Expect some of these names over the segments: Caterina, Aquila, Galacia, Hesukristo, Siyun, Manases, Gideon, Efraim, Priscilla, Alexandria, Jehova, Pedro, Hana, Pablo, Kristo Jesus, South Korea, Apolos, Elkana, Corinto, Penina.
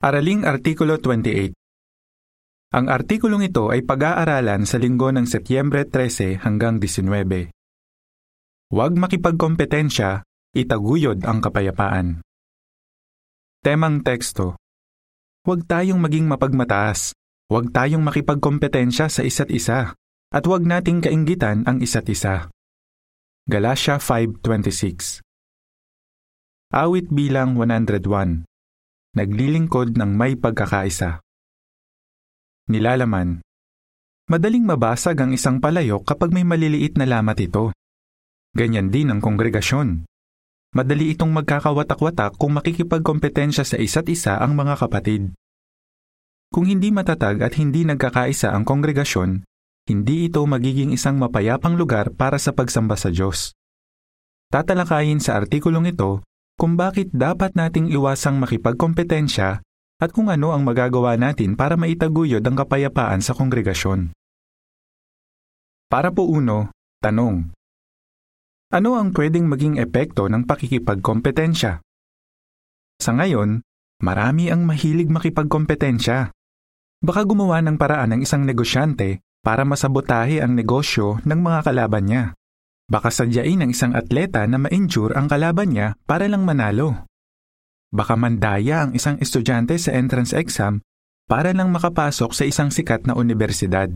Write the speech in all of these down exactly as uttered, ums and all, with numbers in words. Araling Artikulo twenty-eight. Ang artikulong ito ay pag-aaralan sa linggo ng Setyembre labintatlo hanggang labindalawa. Huwag makipagkompetensya, itaguyod ang kapayapaan. Temang teksto: huwag tayong maging mapagmataas, huwag tayong makipagkompetensya sa isa't isa, at huwag nating kainggitan ang isa't isa. Galacia five twenty-six. Awit bilang one oh one. Naglilingkod ng may pagkakaisa. Nilalaman. Madaling mabasag ang isang palayok kapag may maliliit na lamat ito. Ganyan din ang kongregasyon. Madali itong magkakawatak-watak kung makikipagkompetensya sa isa't isa ang mga kapatid. Kung hindi matatag at hindi nagkakaisa ang kongregasyon, hindi ito magiging isang mapayapang lugar para sa pagsamba sa Diyos. Tatalakayin sa artikulong ito kung bakit dapat nating iwasang makipagkompetensya at kung ano ang magagawa natin para maitaguyod ang kapayapaan sa kongregasyon. Para po uno, tanong. Ano ang pwedeng maging epekto ng pakikipagkompetensya? Sa ngayon, marami ang mahilig makipagkompetensya. Baka gumawa ng paraan ng isang negosyante para masabotahe ang negosyo ng mga kalaban niya. Baka sadyain ng isang atleta na ma-injure ang kalaban niya para lang manalo. Baka mandaya ang isang estudyante sa entrance exam para lang makapasok sa isang sikat na unibersidad.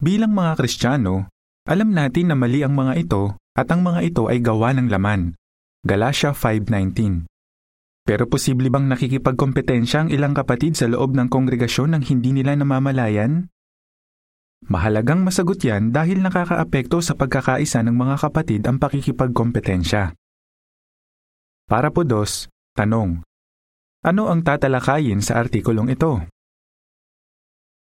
Bilang mga Kristiyano, alam natin na mali ang mga ito at ang mga ito ay gawa ng laman. Galacia five nineteen. Pero posible bang nakikipagkompetensya ang ilang kapatid sa loob ng kongregasyon nang hindi nila namamalayan? Mahalagang masagot yan dahil nakakaapekto sa pagkakaisa ng mga kapatid ang pakikipagkompetensya. Para po dos, tanong. Ano ang tatalakayin sa artikulong ito?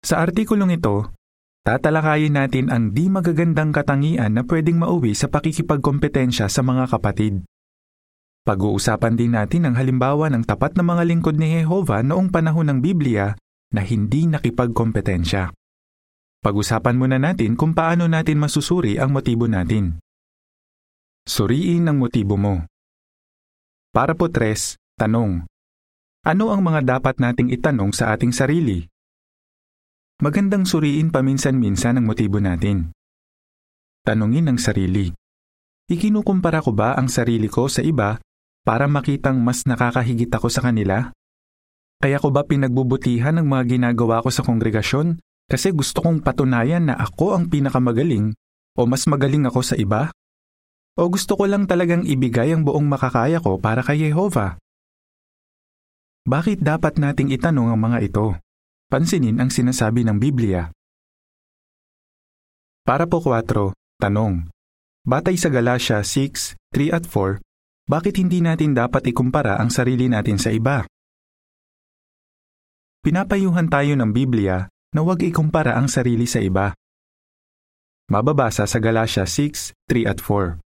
Sa artikulong ito, tatalakayin natin ang di magagandang katangian na pwedeng mauwi sa pakikipagkompetensya sa mga kapatid. Pag-uusapan din natin ang halimbawa ng tapat na mga lingkod ni Jehova noong panahon ng Biblia na hindi nakipagkompetensya. Pag-usapan muna natin kung paano natin masusuri ang motibo natin. Suriin ang motibo mo. Para po tres, tanong. Ano ang mga dapat nating itanong sa ating sarili? Magandang suriin paminsan-minsan ang motibo natin. Tanungin ang sarili. Ikinukumpara ko ba ang sarili ko sa iba para makitang mas nakakahigit ako sa kanila? Kaya ko ba pinagbubutihan ang mga ginagawa ko sa kongregasyon? Kasi gusto kong patunayan na ako ang pinakamagaling o mas magaling ako sa iba? O gusto ko lang talagang ibigay ang buong makakaya ko para kay Jehova? Bakit dapat nating itanong ang mga ito? Pansinin ang sinasabi ng Biblia. Para po four, tanong. Batay sa Galacia six, three at four, bakit hindi natin dapat ikumpara ang sarili natin sa iba? Pinapayuhan tayo ng Biblia na huwag ikumpara ang sarili sa iba. Mababasa sa Galacia six, three at four.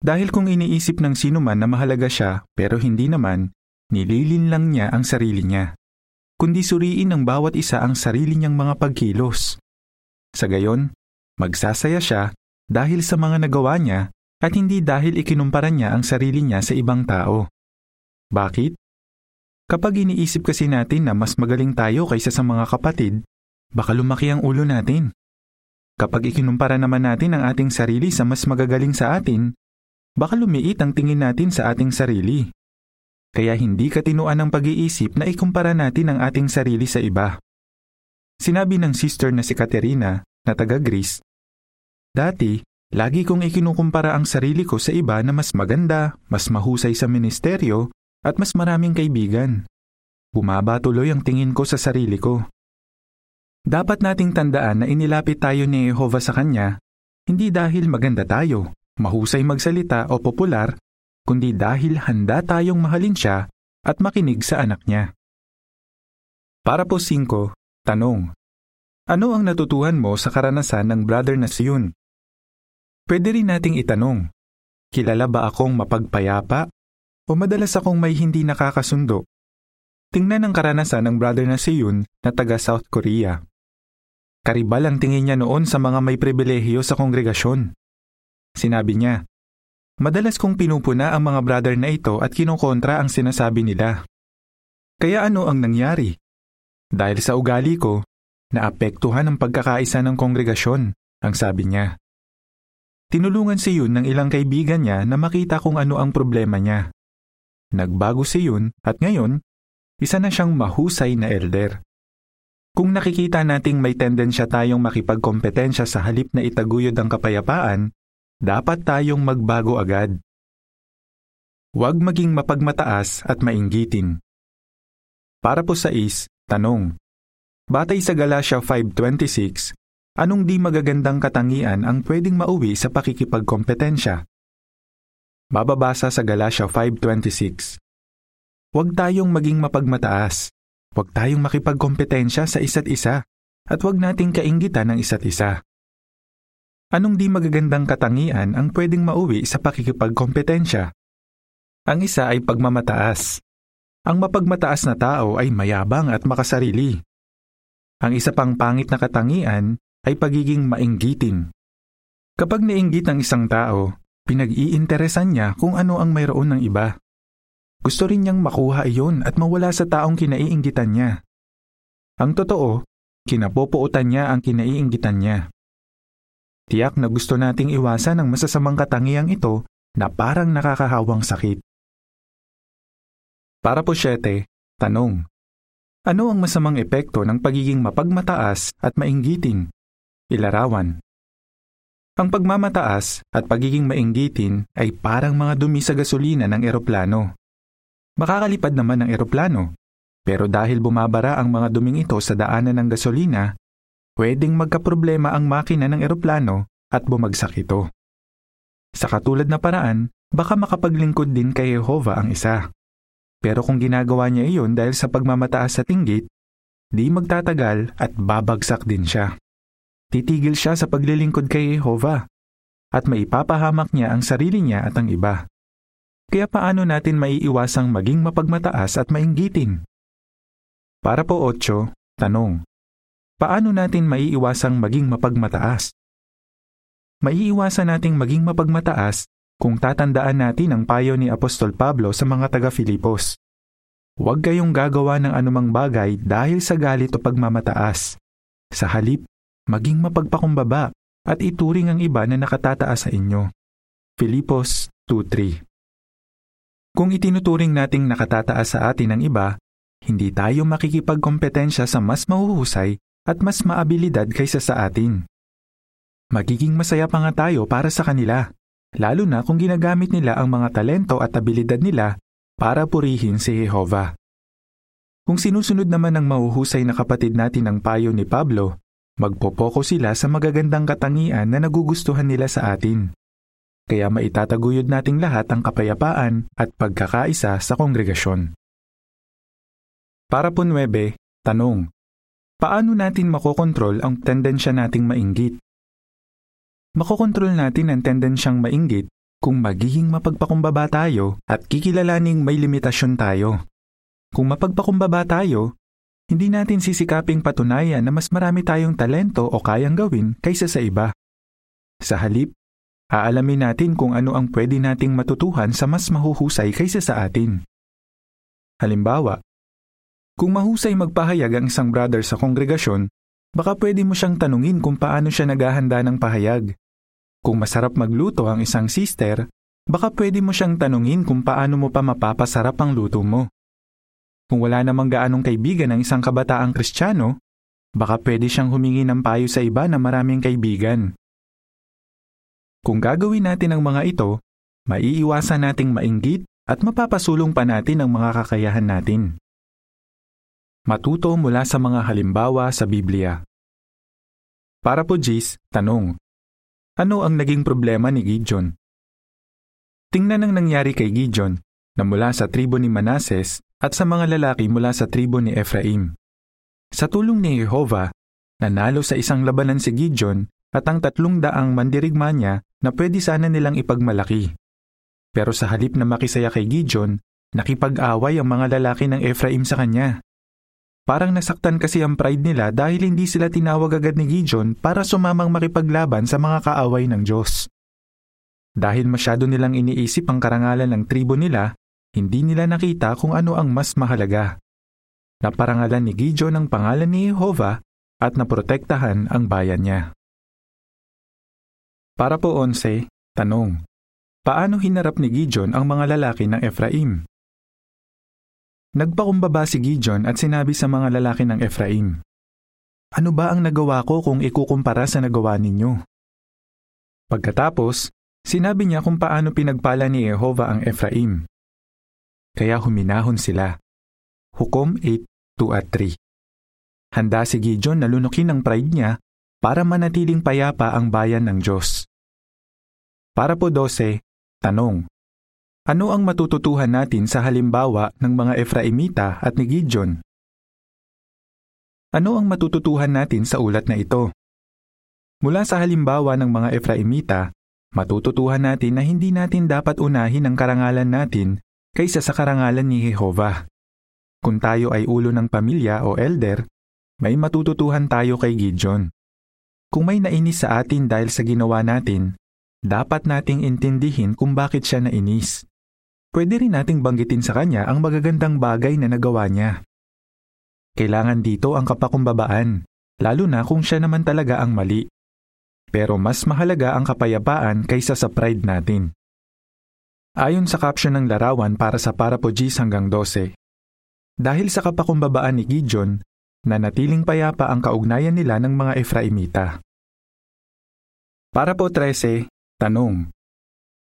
Dahil kung iniisip ng sino man na mahalaga siya pero hindi naman, nililinlang niya ang sarili niya, kundi suriin ng bawat isa ang sarili niyang mga pagkilos. Sa gayon, magsasaya siya dahil sa mga nagawa niya at hindi dahil ikinumpara niya ang sarili niya sa ibang tao. Bakit? Kapag iniisip kasi natin na mas magaling tayo kaysa sa mga kapatid, baka lumaki ang ulo natin. Kapag ikinumpara naman natin ang ating sarili sa mas magagaling sa atin, baka lumiit ang tingin natin sa ating sarili. Kaya hindi katinuan ang pag-iisip na ikumpara natin ang ating sarili sa iba. Sinabi ng sister na si Caterina, na taga Greece, "Dati, lagi kong ikinukumpara ang sarili ko sa iba na mas maganda, mas mahusay sa ministeryo, at mas maraming kaibigan. Bumaba tuloy ang tingin ko sa sarili ko." Dapat nating tandaan na inilapit tayo ni Jehova sa Kanya, hindi dahil maganda tayo, mahusay magsalita o popular, kundi dahil handa tayong mahalin Siya at makinig sa anak Niya. Para po five, tanong. Ano ang natutuhan mo sa karanasan ng brother na Siyun? Pwede rin nating itanong, kilala ba akong mapagpayapa? O madalas akong may hindi nakakasundo? Tingnan ang karanasan ng brother na Siyun na taga South Korea. Karibal ang tingin niya noon sa mga may pribilehiyo sa kongregasyon. Sinabi niya, "Madalas kong pinupuna ang mga brother na ito at kinukontra ang sinasabi nila. Kaya ano ang nangyari? Dahil sa ugali ko, naapektuhan ang pagkakaisa ng kongregasyon, ang sabi niya. Tinulungan si Yun ng ilang kaibigan niya na makita kung ano ang problema niya. Nagbago si Yun at ngayon, isa na siyang mahusay na elder. Kung nakikita nating may tendensya tayong makipagkompetensya sa halip na itaguyod ang kapayapaan, dapat tayong magbago agad. Huwag maging mapagmataas at mainggitin. Para po sa is, tanong. Batay sa Galacia five twenty-six, anong di magagandang katangian ang pwedeng mauwi sa pakikipagkompetensya? Mababasa sa Galacia five twenty-six. Huwag tayong maging mapagmataas, huwag tayong makipagkompetensya sa isa't isa, at huwag nating kainggitan ng isa't isa. Anong di magagandang katangian ang pwedeng mauwi sa pakikipagkompetensya? Ang isa ay pagmamataas. Ang mapagmataas na tao ay mayabang at makasarili. Ang isa pang pangit na katangian ay pagiging mainggitin. Kapag nainggit ang isang tao, pinag-iinteresan niya kung ano ang mayroon ng iba. Gusto rin niyang makuha iyon at mawala sa taong kinaiinggitan niya. Ang totoo, kinapopuotan niya ang kinaiinggitan niya. Tiyak na gusto nating iwasan ang masasamang katangiang ito na parang nakakahawang sakit. Para po siyete, tanong. Ano ang masamang epekto ng pagiging mapagmataas at mainggitin? Ilarawan. Ang pagmamataas at pagiging mainggitin ay parang mga dumi sa gasolina ng eroplano. Makakalipad naman ang eroplano, pero dahil bumabara ang mga duming ito sa daanan ng gasolina, pwedeng magkaproblema ang makina ng eroplano at bumagsak ito. Sa katulad na paraan, baka makapaglingkod din kay Jehova ang isa. Pero kung ginagawa niya iyon dahil sa pagmamataas sa tinggit, di magtatagal at babagsak din siya. Titigil siya sa paglilingkod kay Jehova at maipapahamak niya ang sarili niya at ang iba. Kaya paano natin maiiwasang maging mapagmataas at mainggitin? Para po otso, tanong. Paano natin maiiwasang maging mapagmataas? Maiiwasan nating maging mapagmataas kung tatandaan natin ang payo ni Apostol Pablo sa mga taga-Filipos. Huwag kayong gagawa ng anumang bagay dahil sa galit o pagmamataas. Sa halip, maging mapagpakumbaba at ituring ang iba na nakatataas sa inyo. Filipos two three. Kung itinuturing nating nakatataas sa atin ang iba, hindi tayo makikipagkompetensya sa mas mahuhusay at mas maabilidad kaysa sa atin. Magiging masaya pa nga tayo para sa kanila, lalo na kung ginagamit nila ang mga talento at abilidad nila para purihin si Jehova. Kung sinusunod naman ng mahuhusay na kapatid natin ang payo ni Pablo, magpopoko sila sa magagandang katangian na nagugustuhan nila sa atin. Kaya maitataguyod nating lahat ang kapayapaan at pagkakaisa sa kongregasyon. Para po nuwebe, tanong. Paano natin makokontrol ang tendensya nating mainggit? Makokontrol natin ang tendensyang mainggit kung magiging mapagpakumbaba tayo at kikilalaning may limitasyon tayo. Kung mapagpakumbaba tayo, hindi natin sisikaping patunayan na mas marami tayong talento o kayang gawin kaysa sa iba. Sa halip, aalamin natin kung ano ang pwede nating matutuhan sa mas mahuhusay kaysa sa atin. Halimbawa, kung mahusay magpahayag ang isang brother sa kongregasyon, baka pwede mo siyang tanungin kung paano siya naghahanda ng pahayag. Kung masarap magluto ang isang sister, baka pwede mo siyang tanungin kung paano mo pa mapapasarap ang luto mo. Kung wala namang gaanong kaibigan ng isang kabataang Kristiyano, baka pwede siyang humingi ng payo sa iba na maraming kaibigan. Kung gagawin natin ang mga ito, maiiwasan nating mainggit at mapapasulong pa natin ang mga kakayahan natin. Matuto mula sa mga halimbawa sa Biblia. Para po Jis, tanong. Ano ang naging problema ni Gideon? Tingnan ang nangyari kay Gideon na mula sa tribo ni Manases at sa mga lalaki mula sa tribo ni Efraim. Sa tulong ni Jehova, nanalo sa isang labanan si Gideon at ang tatlong daang mandirigma niya na pwede sana nilang ipagmalaki. Pero sa halip na makisaya kay Gideon, nakipag-away ang mga lalaki ng Efraim sa kanya. Parang nasaktan kasi ang pride nila dahil hindi sila tinawag agad ni Gideon para sumamang makipaglaban sa mga kaaway ng Diyos. Dahil masyado nilang iniisip ang karangalan ng tribo nila, hindi nila nakita kung ano ang mas mahalaga, Naparangalan ni Gideon ang pangalan ni Jehova at naprotektahan ang bayan niya. Para po onse, tanong. Paano hinarap ni Gideon ang mga lalaki ng Efraim? Nagpakumbaba si Gideon at sinabi sa mga lalaki ng Efraim, "Ano ba ang nagawa ko kung ikukumpara sa nagawa ninyo?" Pagkatapos, sinabi niya kung paano pinagpala ni Jehova ang Efraim. Kaya huminahon sila. Hukom eight, two at three. Handa si Gideon na lunukin ang pride niya para manatiling payapa ang bayan ng Diyos. Para po dose, tanong. Ano ang matututuhan natin sa halimbawa ng mga Efraimita at ni Gideon? Ano ang matututuhan natin sa ulat na ito? Mula sa halimbawa ng mga Efraimita, matututuhan natin na hindi natin dapat unahin ang karangalan natin kaysa sa karangalan ni Jehova. Kung tayo ay ulo ng pamilya o elder, may matututuhan tayo kay Gideon. Kung may nainis sa atin dahil sa ginawa natin, dapat nating intindihin kung bakit siya nainis. Pwede rin nating banggitin sa kanya ang magagandang bagay na nagawa niya. Kailangan dito ang kapakumbabaan, lalo na kung siya naman talaga ang mali. Pero mas mahalaga ang kapayapaan kaysa sa pride natin. Ayon sa caption ng larawan para sa Parapojis hanggang twelve, dahil sa kapakumbabaan ni Gideon, nanatiling payapa ang kaugnayan nila ng mga Efraimita. Para po thirteen, tanong.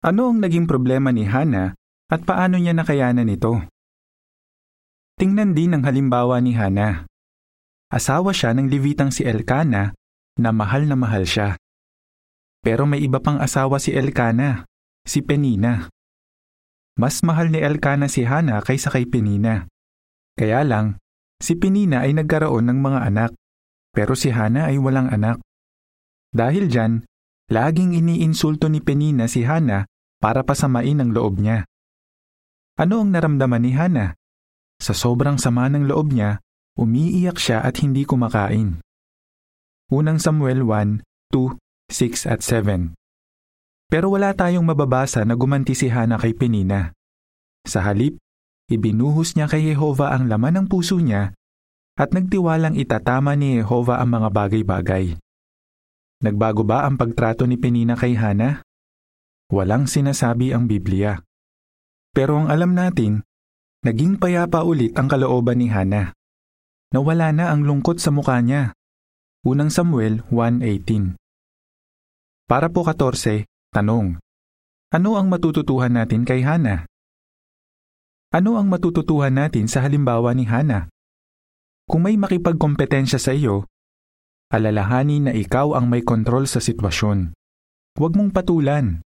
Ano ang naging problema ni Hana at paano niya nakayanan ito? Tingnan din ang halimbawa ni Hana. Asawa siya ng Levitang si Elkana na mahal na mahal siya. Pero may iba pang asawa si Elkana, si Penina. Mas mahal ni Elkana si Hana kaysa kay Penina. Kaya lang, si Penina ay nagkaroon ng mga anak, pero si Hana ay walang anak. Dahil dyan, laging iniinsulto ni Penina si Hana para pasamain ang loob niya. Ano ang naramdaman ni Hana? Sa sobrang sama ng loob niya, umiiyak siya at hindi kumakain. Unang Samuel one, two, six at seven. Pero wala tayong mababasa na gumanti si Hana kay Penina. Sa halip, ibinuhos niya kay Jehova ang laman ng puso niya at nagtiwalang itatama ni Jehova ang mga bagay-bagay. Nagbago ba ang pagtrato ni Penina kay Hana? Walang sinasabi ang Biblia. Pero ang alam natin, naging payapa ulit ang kalooban ni Hana. Nawala na ang lungkot sa mukha niya. Unang Samuel one eighteen. Para po fourteen, tanong. Ano ang matututuhan natin kay Hana? Ano ang matututuhan natin sa halimbawa ni Hana? Kung may makipagkompetensya sa iyo, alalahanin na ikaw ang may kontrol sa sitwasyon. Huwag mong patulan.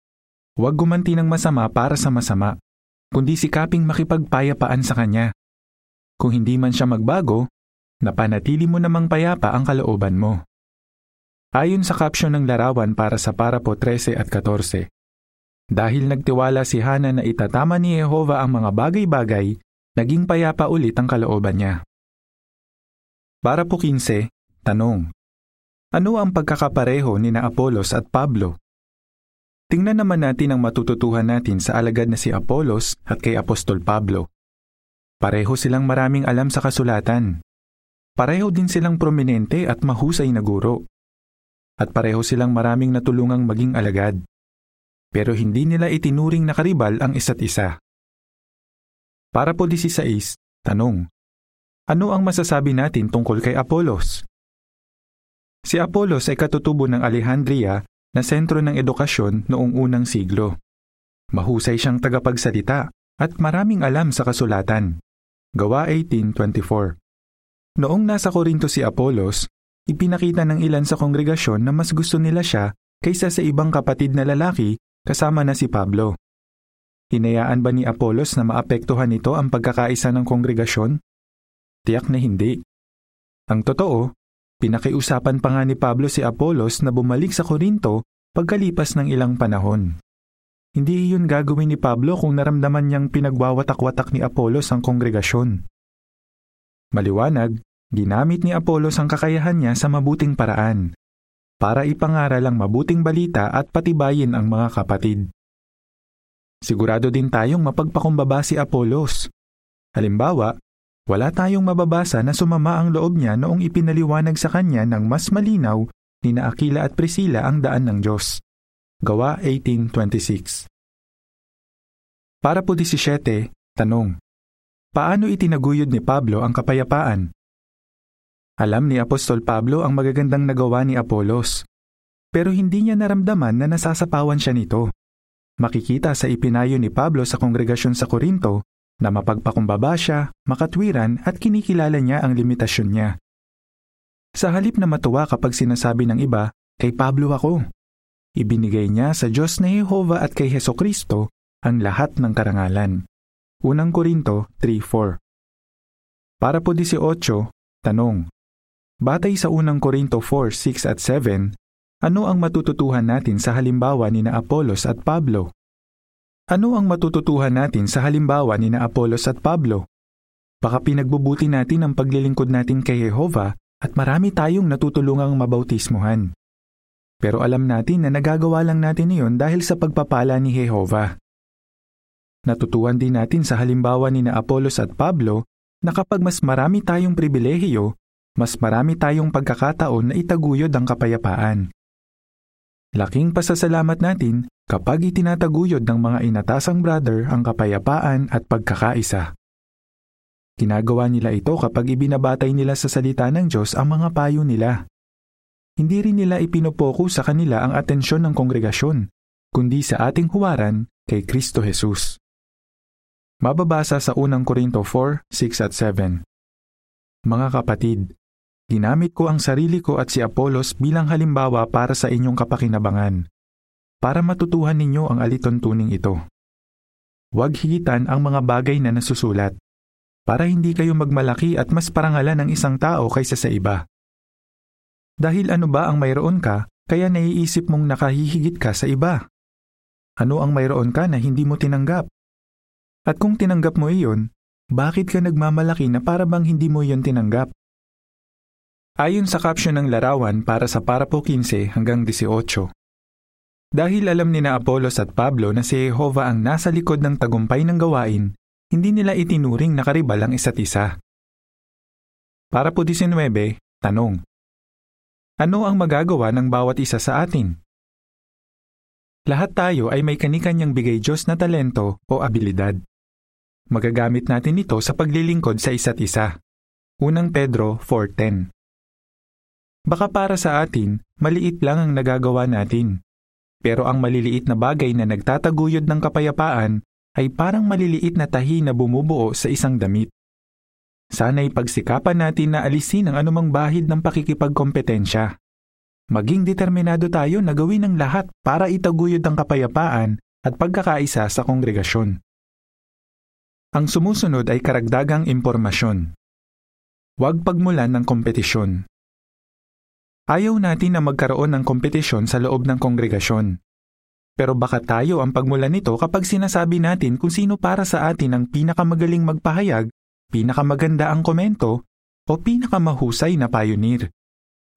Huwag gumanti ng masama para sa masama, kundi sikaping makipagpayapaan sa kanya. Kung hindi man siya magbago, napanatili mo namang payapa ang kalooban mo. Ayon sa caption ng larawan para sa Parapo thirteen at fourteen, dahil nagtiwala si Hana na itatama ni Jehova ang mga bagay-bagay, naging payapa ulit ang kalooban niya. Para po fifteen, tanong. Ano ang pagkakapareho ni na Apolos at Pablo? Tingnan naman natin ang matututuhan natin sa alagad na si Apolos at kay Apostol Pablo. Pareho silang maraming alam sa kasulatan. Pareho din silang prominente at mahusay na guro. At pareho silang maraming natulungang maging alagad. Pero hindi nila itinuring na karibal ang isa't isa. Para po sixteen, tanong. Ano ang masasabi natin tungkol kay Apolos? Si Apolos ay katutubo ng Alexandria na sentro ng edukasyon noong unang siglo. Mahusay siyang tagapagsalita at maraming alam sa kasulatan. Gawa eighteen twenty-four. Noong nasa Corinto si Apolos, ipinakita ng ilan sa kongregasyon na mas gusto nila siya kaysa sa ibang kapatid na lalaki kasama na si Pablo. Hinayaan ba ni Apolos na maapektuhan nito ang pagkakaisa ng kongregasyon? Tiyak na hindi. Ang totoo, pinakiusapan pa nga ni Pablo si Apolos na bumalik sa Corinto pagkalipas ng ilang panahon. Hindi iyon gagawin ni Pablo kung naramdaman niyang pinagwawatak-watak ni Apolos ang kongregasyon. Maliwanag, ginamit ni Apolos ang kakayahan niya sa mabuting paraan para ipangaral ang mabuting balita at patibayin ang mga kapatid. Sigurado din tayong mapagpakumbaba si Apolos. Halimbawa, Wala tayong mababasa na sumama ang loob niya noong ipinaliwanag sa kanya ng mas malinaw ni na Aquila at Priscilla ang daan ng Diyos. Gawa eighteen twenty-six. Para po seventeen, tanong. Paano itinaguyod ni Pablo ang kapayapaan? Alam ni Apostol Pablo ang magagandang nagawa ni Apolos, pero hindi niya naramdaman na nasasapawan siya nito. Makikita sa ipinayo ni Pablo sa kongregasyon sa Corinto na mapagpakumbaba siya, makatwiran at kinikilala niya ang limitasyon niya. Sa halip na matuwa kapag sinasabi ng iba, kay Pablo ako, ibinigay niya sa Diyos na Jehova at kay Hesukristo ang lahat ng karangalan. Unang Korinto three four. Para po eighteen, tanong. Batay sa Unang Korinto four, six at seven, ano ang matututuhan natin sa halimbawa ni na Apolos at Pablo? Ano ang matututuhan natin sa halimbawa ni na Apolos at Pablo? Baka pinagbubuti natin ang paglilingkod natin kay Jehova at marami tayong natutulungang mabautismuhan. Pero alam natin na nagagawa lang natin iyon dahil sa pagpapala ni Jehova. Natutuhan din natin sa halimbawa ni na Apolos at Pablo na kapag mas marami tayong pribilehiyo, mas marami tayong pagkakataon na itaguyod ang kapayapaan. Laking pasasalamat natin kapag itinataguyod ng mga inatasang brother ang kapayapaan at pagkakaisa. Ginagawa nila ito kapag ibinabatay nila sa salita ng Diyos ang mga payo nila. Hindi rin nila ipinopoko sa kanila ang atensyon ng kongregasyon, kundi sa ating huwaran kay Kristo Jesus. Mababasa sa Unang Korinto four, six at seven. Mga kapatid, ginamit ko ang sarili ko at si Apolos bilang halimbawa para sa inyong kapakinabangan, para matutuhan ninyo ang alituntuning ito. Huwag higitan ang mga bagay na nasusulat, para hindi kayo magmalaki at mas parangalan ng isang tao kaysa sa iba. Dahil ano ba ang mayroon ka, kaya naiisip mong nakahihigit ka sa iba? Ano ang mayroon ka na hindi mo tinanggap? At kung tinanggap mo iyon, bakit ka nagmamalaki na para bang hindi mo iyon tinanggap? Ayon sa caption ng larawan para sa para po fifteen hanggang eighteen, dahil alam ni na Apolos at Pablo na si Jehova ang nasa likod ng tagumpay ng gawain, hindi nila itinuring na karibal ang isa't isa. Para po nineteen, tanong. Ano ang magagawa ng bawat isa sa atin? Lahat tayo ay may kanikanyang bigay Diyos na talento o abilidad. Magagamit natin ito sa paglilingkod sa isa't isa. Unang Pedro four ten. Baka para sa atin, maliit lang ang nagagawa natin. Pero ang maliliit na bagay na nagtataguyod ng kapayapaan ay parang maliliit na tahi na bumubuo sa isang damit. Sana'y pagsikapan natin na alisin ang anumang bahid ng pakikipagkompetensya. Maging determinado tayo na gawin ang lahat para itaguyod ang kapayapaan at pagkakaisa sa kongregasyon. Ang sumusunod ay karagdagang impormasyon. Huwag pagmulan ng kompetisyon. Ayaw natin na magkaroon ng kompetisyon sa loob ng kongregasyon. Pero baka tayo ang pagmulan nito kapag sinasabi natin kung sino para sa atin ang pinakamagaling magpahayag, pinakamaganda ang komento, o pinakamahusay na pioneer.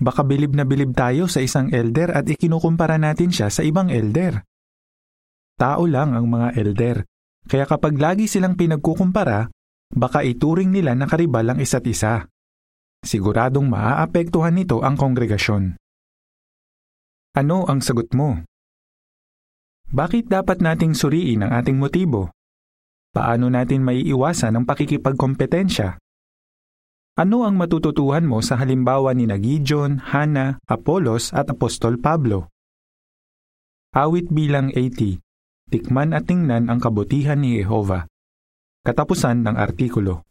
Baka bilib na bilib tayo sa isang elder at ikinukumpara natin siya sa ibang elder. Tao lang ang mga elder, kaya kapag lagi silang pinagkukumpara, baka ituring nila na karibal ang isa't isa. Siguradong maaapektuhan nito ang kongregasyon. Ano ang sagot mo? Bakit dapat nating suriin ang ating motibo? Paano natin maiiwasan ang pakikipagkompetensya? Ano ang matututuhan mo sa halimbawa ni na Gideon, Hana, Apolos at Apostol Pablo? Awit bilang eighty. Tikman at tingnan ang kabutihan ni Jehova. Katapusan ng artikulo.